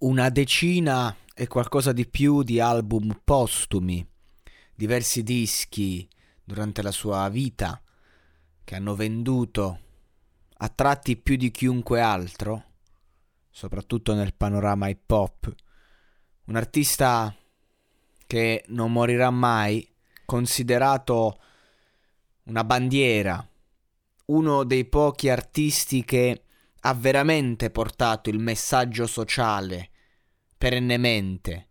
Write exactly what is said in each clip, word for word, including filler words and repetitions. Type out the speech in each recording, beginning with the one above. Una decina e qualcosa di più di album postumi, diversi dischi durante la sua vita che hanno venduto a tratti più di chiunque altro, soprattutto nel panorama hip hop. Un artista che non morirà mai, considerato una bandiera, uno dei pochi artisti che ha veramente portato il messaggio sociale perennemente.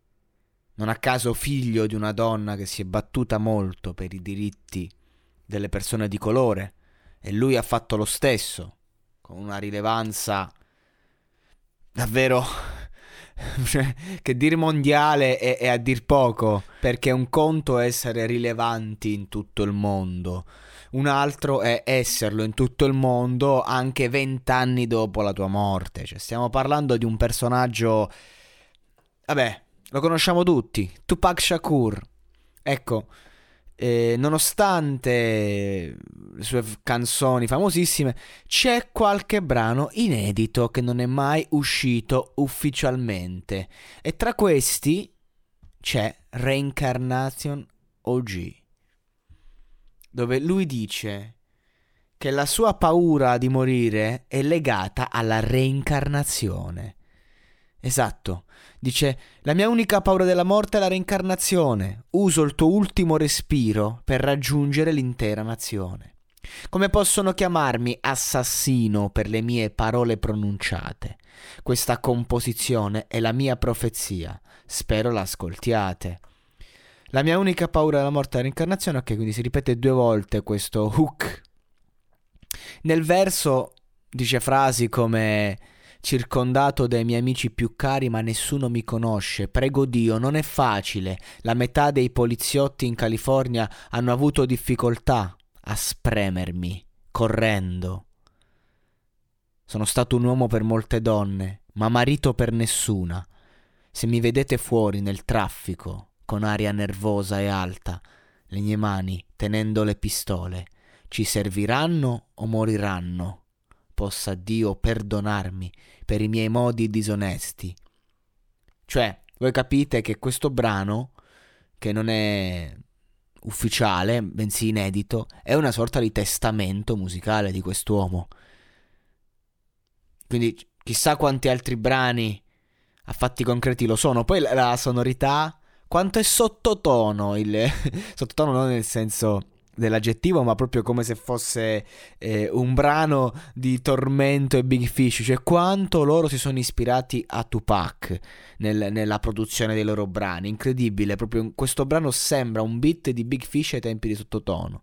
Non a caso figlio di una donna che si è battuta molto per i diritti delle persone di colore, e lui ha fatto lo stesso, con una rilevanza davvero che dire mondiale è, è a dir poco, perché un conto è essere rilevanti in tutto il mondo, un altro è esserlo in tutto il mondo anche vent'anni dopo la tua morte. Cioè, stiamo parlando di un personaggio, vabbè, lo conosciamo tutti, Tupac Shakur. Ecco, eh, nonostante le sue canzoni famosissime, c'è qualche brano inedito che non è mai uscito ufficialmente, e tra questi c'è Reincarnation O G, dove lui dice che la sua paura di morire è legata alla reincarnazione. Esatto, dice: la mia unica paura della morte è la reincarnazione, uso il tuo ultimo respiro per raggiungere l'intera nazione. Come possono chiamarmi assassino per le mie parole pronunciate? Questa composizione è la mia profezia, spero l'ascoltiate. La mia unica paura della morte è la reincarnazione. Ok, quindi si ripete due volte questo hook. Nel verso dice frasi come: circondato dai miei amici più cari ma nessuno mi conosce, prego Dio, non è facile. La metà dei poliziotti in California hanno avuto difficoltà a spremermi, correndo. Sono stato un uomo per molte donne, ma marito per nessuna. Se mi vedete fuori nel traffico con aria nervosa e alta, le mie mani tenendo le pistole, ci serviranno o moriranno? Possa Dio perdonarmi per i miei modi disonesti. Cioè, voi capite che questo brano, che non è ufficiale, bensì inedito, è una sorta di testamento musicale di quest'uomo. Quindi chissà quanti altri brani a fatti concreti lo sono. Poi la sonorità, quanto è sottotono, il sottotono non nel senso dell'aggettivo, ma proprio come se fosse eh, un brano di Tormento e Big Fish. Cioè, quanto loro si sono ispirati a Tupac nel, nella produzione dei loro brani. Incredibile, proprio questo brano sembra un beat di Big Fish ai tempi di sottotono.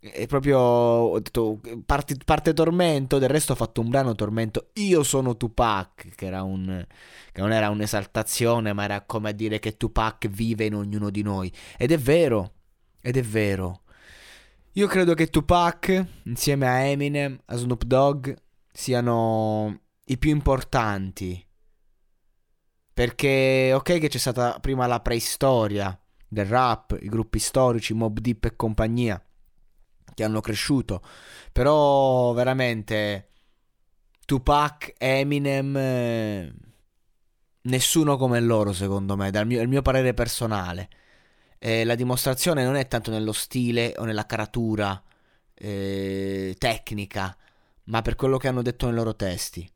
È proprio, ho detto, parte, parte Tormento. Del resto ho fatto un brano Tormento, io sono Tupac, che era un che non era un'esaltazione, ma era come a dire che Tupac vive in ognuno di noi. Ed è vero, ed è vero. Io credo che Tupac, insieme a Eminem, a Snoop Dogg, siano i più importanti Perché ok che c'è stata prima la preistoria del rap, i gruppi storici, Mob Deep e compagnia, che hanno cresciuto, però veramente Tupac, Eminem, eh, nessuno come loro secondo me, dal mio, il mio parere personale. Eh, la dimostrazione non è tanto nello stile o nella caratura eh, tecnica, ma per quello che hanno detto nei loro testi,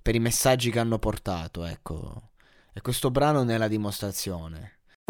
per i messaggi che hanno portato, ecco. E questo brano ne è la dimostrazione.